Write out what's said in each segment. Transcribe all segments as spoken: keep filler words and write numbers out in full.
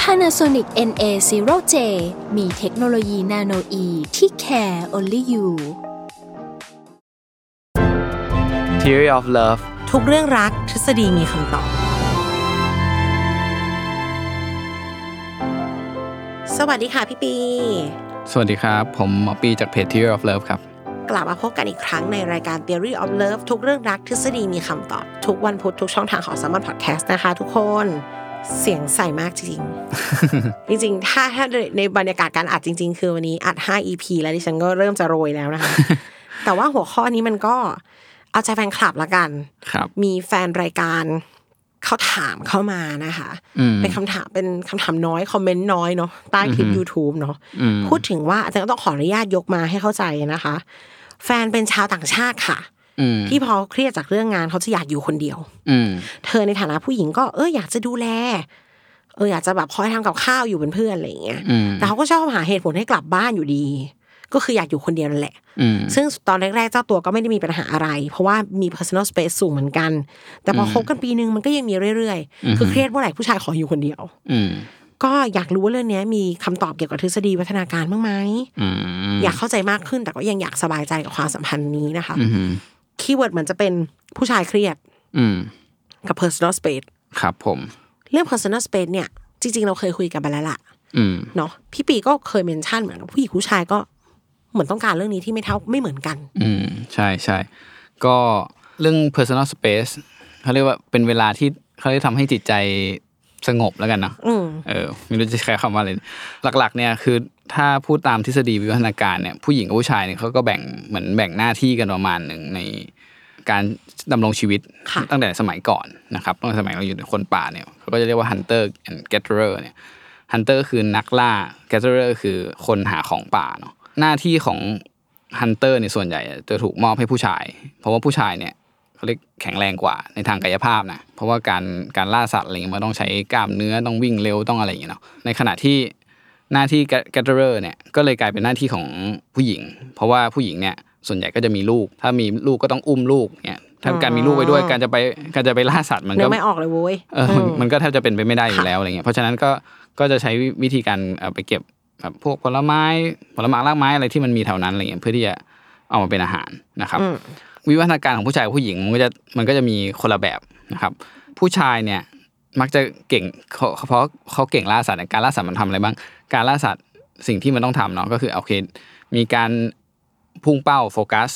Panasonic เอ็น เอ ศูนย์ เจ มีเทคโนโลยีนาโนอีที่ care only you Theory of Love ทุกเรื่องรักทฤษฎีมีคำตอบสวัสดีค่ะพี่ปีสวัสดีครับผมหมอปีจากเพจ Theory of Love ครับกลับมาพบกันอีกครั้งในรายการ Theory of Love ทุกเรื่องรักทฤษฎีมีคำตอบทุกวันพุธทุกช่องทางของ Summer Podcast นะคะทุกคนเสียงใสมากจริง จริงๆถ้าในบรรยากาศการอัดจริงๆคือวันนี้อัดห้า อี พี แล้วดิฉันก็เริ่มจะโรยแล้วนะคะ แต่ว่าหัวข้อนี้มันก็เอาใจแฟนคลับละกันมีแฟนรายการเขาถามเข้ามานะคะเป็นคำถามเป็นคำถามน้อยคอมเมนต์น้อยเนาะใต้คลิป YouTube เนาะพูดถึงว่าอาจารย์ก็ต้องขออนุญาตยกมาให้เข้าใจนะคะแฟนเป็นชาวต่างชาติค่ะที่พอเครียดจากเรื่องงานเขาจะอยากอยู่คนเดียวเธอในฐานะผู้หญิงก็เอออยากจะดูแลเอออยากจะแบบคอยทำกับข้าวอยู่เป็นเพื่อนอะไรอย่างเงี้ยแต่เขาก็ชอบหาเหตุผลให้กลับบ้านอยู่ดีก็คืออยากอยู่คนเดียวนั่นแหละซึ่งตอนแรกๆเจ้าตัวก็ไม่ได้มีปัญหาอะไรเพราะว่ามี personal space สูงเหมือนกันแต่พอคบกันปีนึงมันก็ยังมีเรื่อยๆคือเครียดว่าไหนผู้ชายขออยู่คนเดียวก็อยากรู้ว่าเรื่องนี้มีคำตอบเกี่ยวกับทฤษฎีวัฒนาการบ้างไหมอยากเข้าใจมากขึ้นแต่ก็ยังอยากสบายใจกับความสัมพันธ์นี้นะคะคีย์เวิร์ดเหมือนจะเป็นผู้ชายเครียดกับ personal space ครับผมเรื่อง personal space เนี่ยจริงๆเราเคยคุยกันไปแล้วล่ะเนาะพี่ปีก็เคยเมนชั่นเหมือนผู้หญิงผู้ชายก็เหมือนต้องการเรื่องนี้ที่ไม่เท่าไม่เหมือนกันอืมใช่ๆก็เรื่อง personal space เขาเรียกว่าเป็นเวลาที่เขาเรียกทำให้จิตใจสงบแล้วกันเนาะเออไม่รู้จะใช้คำว่าอะไรหลักๆเนี่ยคือถ้าพูดตามทฤษฎีวิวัฒนาการเนี่ยผู้หญิงกับผู้ชายเนี่ยเขาก็แบ่งเหมือนแบ่งหน้าที่กันประมาณหนึ่งในการดำรงชีวิตตั้งแต่สมัยก่อนนะครับตั้งแต่สมัยเราอยู่ในคนป่าเนี่ยเขาก็จะเรียกว่า hunter and gatherer เนี่ย hunter คือนักล่า gatherer คือคนหาของป่าเนาะหน้าที่ของ hunter เนี่ยส่วนใหญ่จะถูกมอบให้ผู้ชายเพราะว่าผู้ชายเนี่ยเขาเรียกแข็งแรงกว่าในทางกายภาพนะเพราะว่าการการล่าสัตว์อะไรเงี้ยมันต้องใช้กล้ามเนื้อต้องวิ่งเร็วต้องอะไรอย่างเงี้ยเนาะในขณะที่หน้าที่ gatherer เนี่ยก็เลยกลายเป็นหน้าที่ของผู้หญิงเพราะว่าผู้หญิงเนี่ยส่วนใหญ่ก็จะมีลูกถ้ามีลูกก็ต้องอุ้มลูกเนี่ยถ้าการมีลูกไปด้วยการจะไปการจะไปล่าสัตว์มันก็ไม่ออกเลยโว้ยเออมันก็แทบจะเป็นไปไม่ได้อยู่แล้วอะไรเงี้ยเพราะฉะนั้นก็ก็จะใช้วิธีการไปเก็บพวกผลไม้ผลไม้รากไม้อะไรที่มันมีแถวนั้นอะไรเงี้ยเพื่อที่จะเอามาเป็นอาหารนะครับวิวัฒนาการของผู้ชายผู้หญิงมันก็จะมันก็จะมีคนละแบบนะครับผู้ชายเนี่ยมักจะเก่งเพราะเขาเก่งล่าสัตว์การล่าสัตว์มันทำอะไรบ้างการล่าสัตว์สิ่งที่มันต้องทำเนาะก็คือโอเคมีการพุ่งเป้าโฟกัส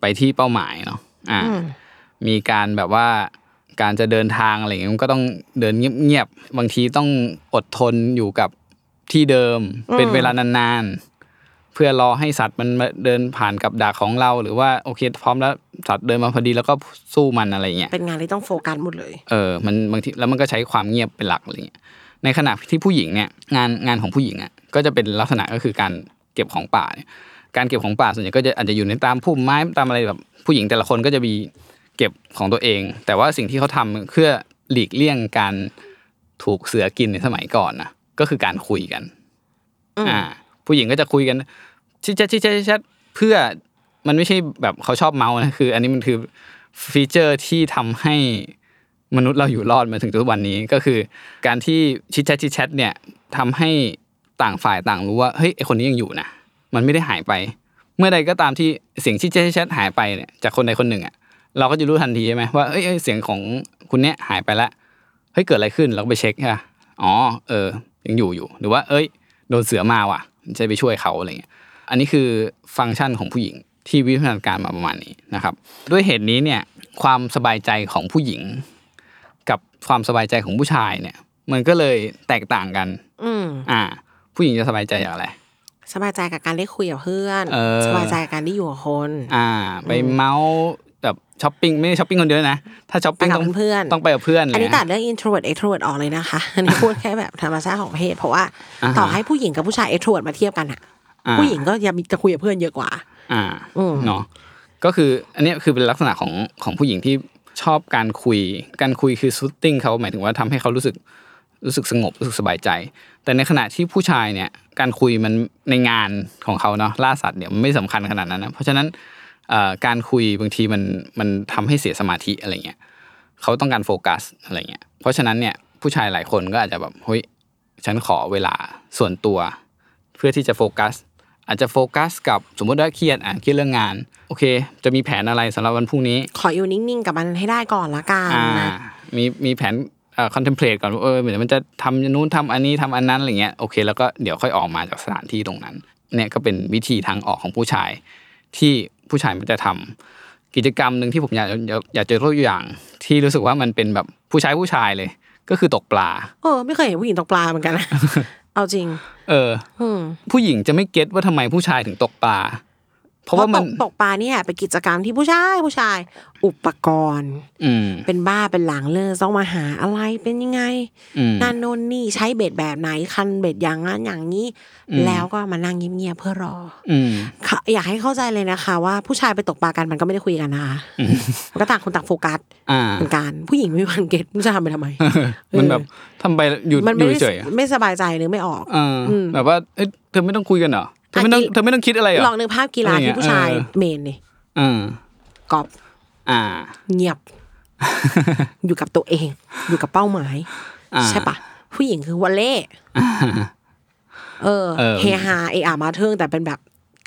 ไปที่เป้าหมายเนาะอ่ามีการแบบว่าการจะเดินทางอะไรอย่างเงี้ยมันก็ต้องเดินเงียบๆบางทีต้องอดทนอยู่กับที่เดิมเป็นเวลานานๆเพื่อรอให้สัตว์มันเดินผ่านกับดักของเราหรือว่าโอเคพร้อมแล้วสัตว์เดินมาพอดีแล้วก็สู้มันอะไรเงี้ยเป็นงานที่ต้องโฟกัสหมดเลยเออมันบางทีแล้วมันก็ใช้ความเงียบเป็นหลักอะไรเงี้ยในขณะที่ผู้หญิงเนี่ยงานงานของผู้หญิงอ่ะก็จะเป็นลักษณะก็คือการเก็บของป่าเนี่ยการเก็บของป่าส่วนใหญ่ก็จะอาจจะอยู่ในตามพุ่มไม้ตามอะไรแบบผู้หญิงแต่ละคนก็จะมีเก็บของตัวเองแต่ว่าสิ่งที่เขาทำเพื่อหลีกเลี่ยงการถูกเสือกินในสมัยก่อนนะก็คือการคุยกันอ่าผู้หญิงก็จะคุยกันชิชๆชิชๆเพื่อมันไม่ใช่แบบเขาชอบเมานะคืออันนี้มันคือฟีเจอร์ที่ทำให้มนุษย์เราอยู่รอดมาถึงทุกวันนี้ก็คือการที่ชิชแชทชิชแชทเนี่ยทำให้ต่างฝ่ายต่างรู้ว่าเฮ้ยไอคนนี้ยังอยู่นะมันไม่ได้หายไปเมื่อใดก็ตามที่เสียงชิชแชทชิชแชทหายไปเนี่ยจากคนใดคนหนึ่งอ่ะเราก็จะรู้ทันทีใช่ไหมว่าเฮ้ยเสียงของคุณเนี้ยหายไปละเฮ้ยเกิดอะไรขึ้นเราไปเช็คค่ะอ๋อเออยังอยู่อยู่หรือว่าเอ้ยโดนเสือมาว่ะจะไปช่วยเขาอะไรเงี้ยอันนี้คือฟังก์ชันของผู้หญิงที่วิวัฒนาการมาประมาณนี้นะครับด้วยเหตุนี้เนี่ยความสบายใจของผู้หญิงกับความสบายใจของผู้ชายเนี่ยมันก็เลยแตกต่างกันอืมอ่าผู้หญิงจะสบายใจอย่างไรสบายใจกับการได้คุยกับเพื่อนสบายใจกับการได้อยู่กับคนอ่าไปเมา แบบช้อปปิ้งไม่ช้อปปิ้งคนเดียวนะถ้าช้อปปิ้งต้องเพื่อนต้องไปกับเพื่อนอันนี้ตัดเรื่อง introvert extrovert ออกเลยนะคะอันนี้พูดแค่แบบธรรมชาติของเพศเพราะว่าต่อให้ผู้หญิงกับผู้ชาย extrovert มาเทียบกันอ่ะผู้หญิงก็ยังจะคุยกับเพื่อนเยอะกว่าอ่าเนาะก็คืออันนี้คือเป็นลักษณะของของผู้หญิงที่ชอบการคุยการคุยคือ soothing เขาหมายถึงว่าทำให้เขารู้สึกรู้สึกสงบรู้สึกสบายใจแต่ในขณะที่ผู้ชายเนี่ยการคุยมันในงานของเขาเนาะล่าสัตว์เนี่ยมันไม่สำคัญขนาดนั้นนะเพราะฉะนั้นการคุยบางทีมันมันทำให้เสียสมาธิอะไรเงี้ยเขาต้องการโฟกัสอะไรเงี้ยเพราะฉะนั้นเนี่ยผู้ชายหลายคนก็อาจจะแบบเฮ้ยฉันขอเวลาส่วนตัวเพื่อที่จะโฟกัสอาจจะโฟกัสกับสมมติว่าเครียดอ่ะเครียดเรื่องงานโอเคจะมีแผนอะไรสำหรับวันพรุ่งนี้ขออยู่นิ่งๆกับมันให้ได้ก่อนละกันนะมีมีแผนคอนเทมเพลตก่อนเออเหมือนมันจะทำนู้นทำอันนี้ทำอันนั้นอะไรเงี้ยโอเคแล้วก็เดี๋ยวค่อยออกมาจากสถานที่ตรงนั้นเนี่ยก็เป็นวิธีทางออกของผู้ชายที่ผู้ชายมันจะทำกิจกรรมนึงที่ผมอยากอยากจะยกตัวอย่างที่รู้สึกว่ามันเป็นแบบผู้ชายผู้ชายเลยก็คือตกปลาเออไม่เคยเห็นผู้หญิงตกปลาเหมือนกันนะ เอาจริงเออผู้หญิงจะไม่เก็ตว่าทำไมผู้ชายถึงตกปลาเพราะว่ามันตกปลาเนี่ยเป็นกิจกรรมที่ผู้ชายผู้ชายอุปกรณ์เป็นบ้าเป็นหลังเลยต้องมาหาอะไรเป็นยังไงนั่นโน่นนี่ใช้เบ็ดแบบไหนคันเบ็ดอย่างนั้นอย่างนี้แล้วก็มานั่งเงียบๆเพื่อรออยากให้เข้าใจเลยนะคะว่าผู้ชายไปตกปลากันมันก็ไม่ได้คุยกันนะคะมันก็ต่างคนต่างโฟกัสเหมือนกันผู้หญิงไม่มีวันเก็ตผู้ชายทำไปทำไมมันแบบทำไปอยู่เฉยๆไม่สบายใจนึกไม่ออกแบบว่าเธอไม่ต้องคุยกันเหรอเธอไม่ต้องเธอไม่ต้องคิดอะไรหรอลองนึกภาพกีฬาที่ผู้ชายเมนนี่กอล์ฟเงียบอยู่กับตัวเองอยู่กับเป้าหมายใช่ปะผู้หญิงคือวอลเล่เออเฮฮาเออามาเทิงแต่เป็นแบบ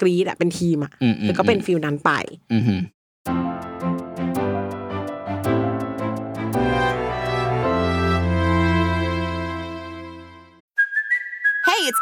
กรีดอะเป็นทีมอะแล้วก็เป็นฟิลนั้นไปHey, it's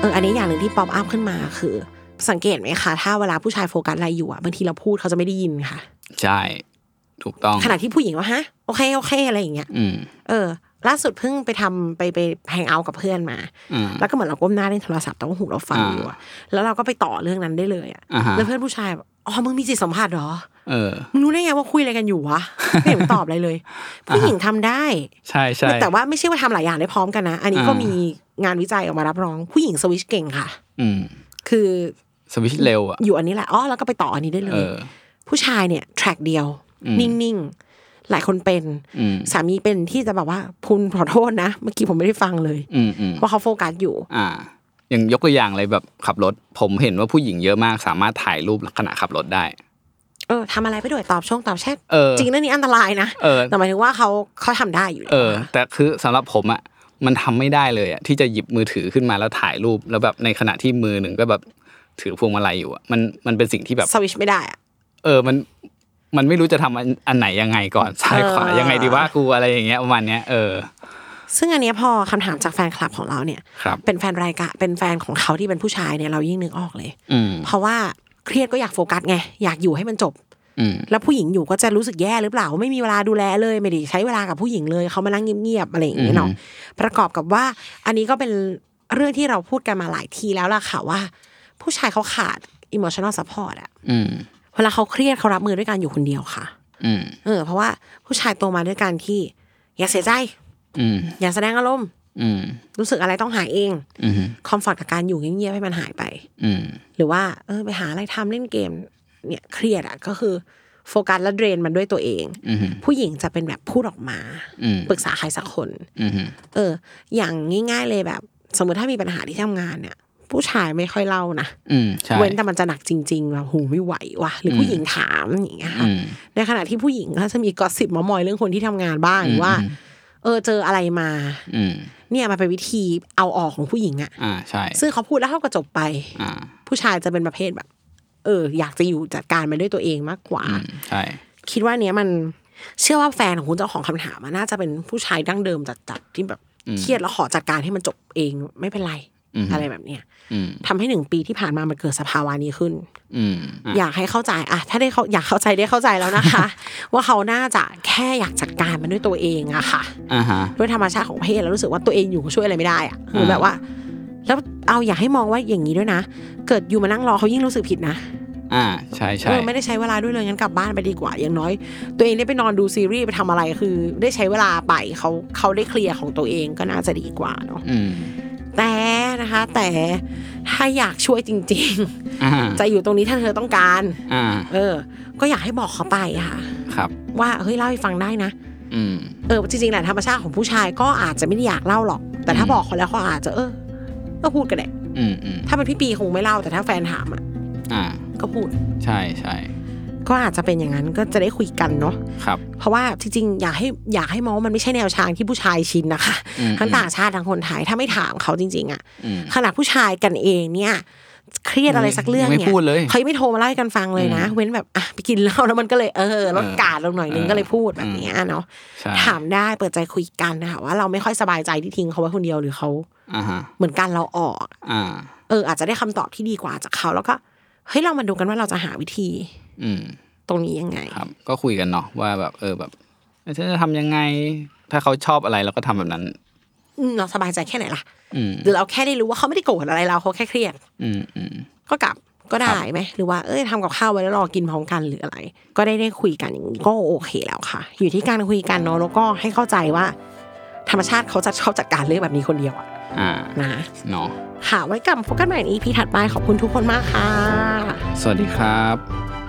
เอออันนี้อย่างหนึ่งที่ป๊อปอัพขึ้นมาคือสังเกตไหมคะถ้าเวลาผู้ชายโฟกัสอะไรอยู่อ่ะบางทีเราพูดเขาจะไม่ได้ยินค่ะใช่ถูกต้องขณะที่ผู้หญิงว่าฮะโอเคโอเคอะไรอย่างเงี้ยเออล่าสุดเพิ่งไปทำไปไปแฮงเอาท์กับเพื่อนมาแล้วก็เหมือนเราก้มหน้าเล่นโทรศัพท์แต่ว่าหูเราฟังอยู่อ่ะแล้วเราก็ไปต่อเรื่องนั้นได้เลยอ่ะแล้วเพื่อนผู้ชายอ๋อมึงมีจิตสัมผัสเหรอเออมึงรู้ได้ไงว่าคุยอะไรกันอยู่วะไม่เห็นตอบอะไรเลยผู้หญิงทำได้ใช่ๆแต่ว่าไม่ใช่ว่าทำหลายอย่างได้พร้อมกันนะอันนี้ก็มีงานวิจัยออกมารับรองผู้หญิงสวิชเก่งค่ะอืมคือสวิชเร็วอ่ะอยู่อันนี้แหละอ๋อแล้วก็ไปต่ออันนี้ได้เลยผู้ชายเนี่ยแทร็กเดียวนิ่งๆหลายคนเป็นสามีเป็นที่จะแบบว่าพูนขอโทษนะเมื่อกี้ผมไม่ได้ฟังเลยว่าเขาโฟกัสอยู่อ่าอย่างยกตัวอย่างอะไรแบบขับรถผมเห็นว่าผู้หญิงเยอะมากสามารถถ่ายรูปขณะขับรถได้เออทำอะไรไปด้วยตอบช่องตอบแชทจริงนะนี่อันตรายนะแต่หมายถึงว่าเขาเขาทำได้อยู่เออแต่คือสำหรับผมอ่ะมันทำไม่ได้เลยอ่ะที่จะหยิบมือถือขึ้นมาแล้วถ่ายรูปแล้วแบบในขณะที่มือหนึ่งก็แบบถือพวงมาลัยอยู่อ่ะมันมันเป็นสิ่งที่แบบสวิชไม่ได้อ่ะเออมันมันไม่รู้จะทำอันไหนยังไงก่อนซ้ายขวายังไงดีว่ากูอะไรอย่างเงี้ยประมาณเนี้ยเออซึ่งอันนี้พอคำถามจากแฟนคลับของเราเนี่ยเป็นแฟนรายการเป็นแฟนของเขาที่เป็นผู้ชายเนี่ยเรายิ่งนึกออกเลยเพราะว่าเครียดก็อยากโฟกัสไงอยากอยู่ให้มันจบแล้วผู้หญิงอยู่ก็จะรู้สึกแย่หรือเปล่าไม่มีเวลาดูแลเลยไม่ได้ใช้เวลากับผู้หญิงเลยเขามานั่งเงียบๆอะไรอย่างเงี้ยเนาะประกอบกับว่าอันนี้ก็เป็นเรื่องที่เราพูดกันมาหลายทีแล้วล่ะค่ะว่าผู้ชายเขาขาด emotional support อ่ะเวลาเขาเครียดเขารับมือด้วยการอยู่คนเดียวค่ะเออเพราะว่าผู้ชายโตมาด้วยการที่อย่าเสียใจอย่าแสดงอารมณ์รู้สึกอะไรต้องหายเองคอมฟอร์ตกับการอยู่เงียบๆให้มันหายไปหรือว่าเออไปหาอะไรทำเล่นเกมเนี่ยเครียดอ่ะก็คือโฟกัสและเดรนมันด้วยตัวเองผู้หญิงจะเป็นแบบพูดออกมาปรึกษาใครสักคนเอออย่างง่ายๆเลยแบบสมมติถ้ามีปัญหาที่ทำงานเนี่ยผู้ชายไม่ค่อยเล่านะเว้นแต่มันจะหนักจริงๆแบบหูไม่ไหวว่ะหรือผู้หญิงถามอย่างเงี้ยค่ะในขณะที่ผู้หญิงเขาจะมีกอสซิปมอมอยเรื่องคนที่ทำงานบ้างว่าเออเจออะไรมา เนี่ยมันเป็นวิธีเอาออกของผู้หญิงอะอ่าใช่ซึ่งเขาพูดแล้วเขาก็จบไปอ่าผู้ชายจะเป็นประเภทแบบเอออยากจะอยู่จัดการมันด้วยตัวเองมากกว่าใช่คิดว่าเนี้ยมันเชื่อว่าแฟนของคุณเจ้าของคำถามมันน่าจะเป็นผู้ชายดั้งเดิมจัดๆที่แบบเครียดแล้วขอจัดการให้มันจบเองไม่เป็นไรอะไรแบบเนี้ยทำให้หนึ่งปีที่ผ่านมามันเกิดสภาวะนี้ขึ้นอยากให้เข้าใจอะถ้าได้เขาอยากเข้าใจได้เข้าใจแล้วนะคะ ว่าเขาน่าจะแค่อยากจัดการมันด้วยตัวเองอะค่ะด้วยธรรมชาติของเพศแล้วรู้สึกว่าตัวเองอยู่ช่วยอะไรไม่ได้อะหรือแบบว่าแล้วเอาอยากให้มองว่าอย่างนี้ด้วยนะเกิดอยู่มานั่งรอเขายิ่งรู้สึกผิดนะอ่าใช่ใช่ไม่ได้ใช้เวลาด้วยเลยงั้นกลับบ้านไปดีกว่าอย่างน้อยตัวเองได้ไปนอนดูซีรีส์ไปทำอะไรคือได้ใช้เวลาไปเขาเขาได้เคลียร์ของตัวเองก็น่าจะดีกว่าเนาะแต่นะคะแต่ถ้าอยากช่วยจริงๆจะอยู่ตรงนี้ถ้าเธอต้องการเออก็อยากให้บอกเขาไปค่ะครับว่าเฮ้ยเล่าให้ฟังได้นะเออจริงๆแหละธรรมชาติของผู้ชายก็อาจจะไม่ได้อยากเล่าหรอกแต่ถ้าบอกเขาแล้วเขาอาจจะเออก็พูดกันแหละถ้าเป็นพี่ปีคงไม่เล่าแต่ถ้าแฟนถามอ่ะก็พูดใช่ใช่ก็อาจจะเป็นอย่างนั้นก็จะได้คุยกันเนาะครับเพราะว่าจริงๆอยากให้อยากให้มองว่ามันไม่ใช่แนวทางที่ผู้ชายชินนะคะทั้งต่างชาติทั้งคนไทยถ้าไม่ถามเขาจริงๆอ่ะขนาดผู้ชายกันเองเนี่ยเครียดอะไรสักเรื่องเนี่ยเขาไม่โทรมาเล่าให้กันฟังเลยนะเว้นแบบอ่ะไปกินเหล้าแล้วมันก็เลยเออลดการลงหน่อยนึงก็เลยพูดแบบนี้เนาะถามได้เปิดใจคุยกันนะคะว่าเราไม่ค่อยสบายใจที่ทิ้งเขาไว้คนเดียวหรือเขาเหมือนกันเราออกเอออาจจะได้คำตอบที่ดีกว่าจากเขาแล้วก็เฮ้ยเรามาดูกันว่าเราจะหาวิธีตรงนี้ยังไงครับก็คุยกันเนาะว่าแบบเออแบบฉันจะทำยังไงถ้าเขาชอบอะไรเราก็ทำแบบนั้นเราสบายใจแค่ไหนล่ะหรือเราแค่ได้รู้ว่าเขาไม่ได้โกรธอะไรเราเขาแค่เครียดก็กลับก็ได้ไหมหรือว่าเอ้ยทำกับข้าวไว้แล้วรอกินพร้อมกันหรืออะไรก็ได้ได้คุยกันอย่างนี้ก็โอเคแล้วค่ะอยู่ที่การคุยกันเนาะแล้วก็ให้เข้าใจว่าธรรมชาติเขาจะชอบจัดการเรื่องแบบนี้คนเดียวอ่ะนะเนาะค่ะไว้กลับพบกันใหม่ใน อี พี ถัดไปขอบคุณทุกคนมากค่ะสวัสดีครับ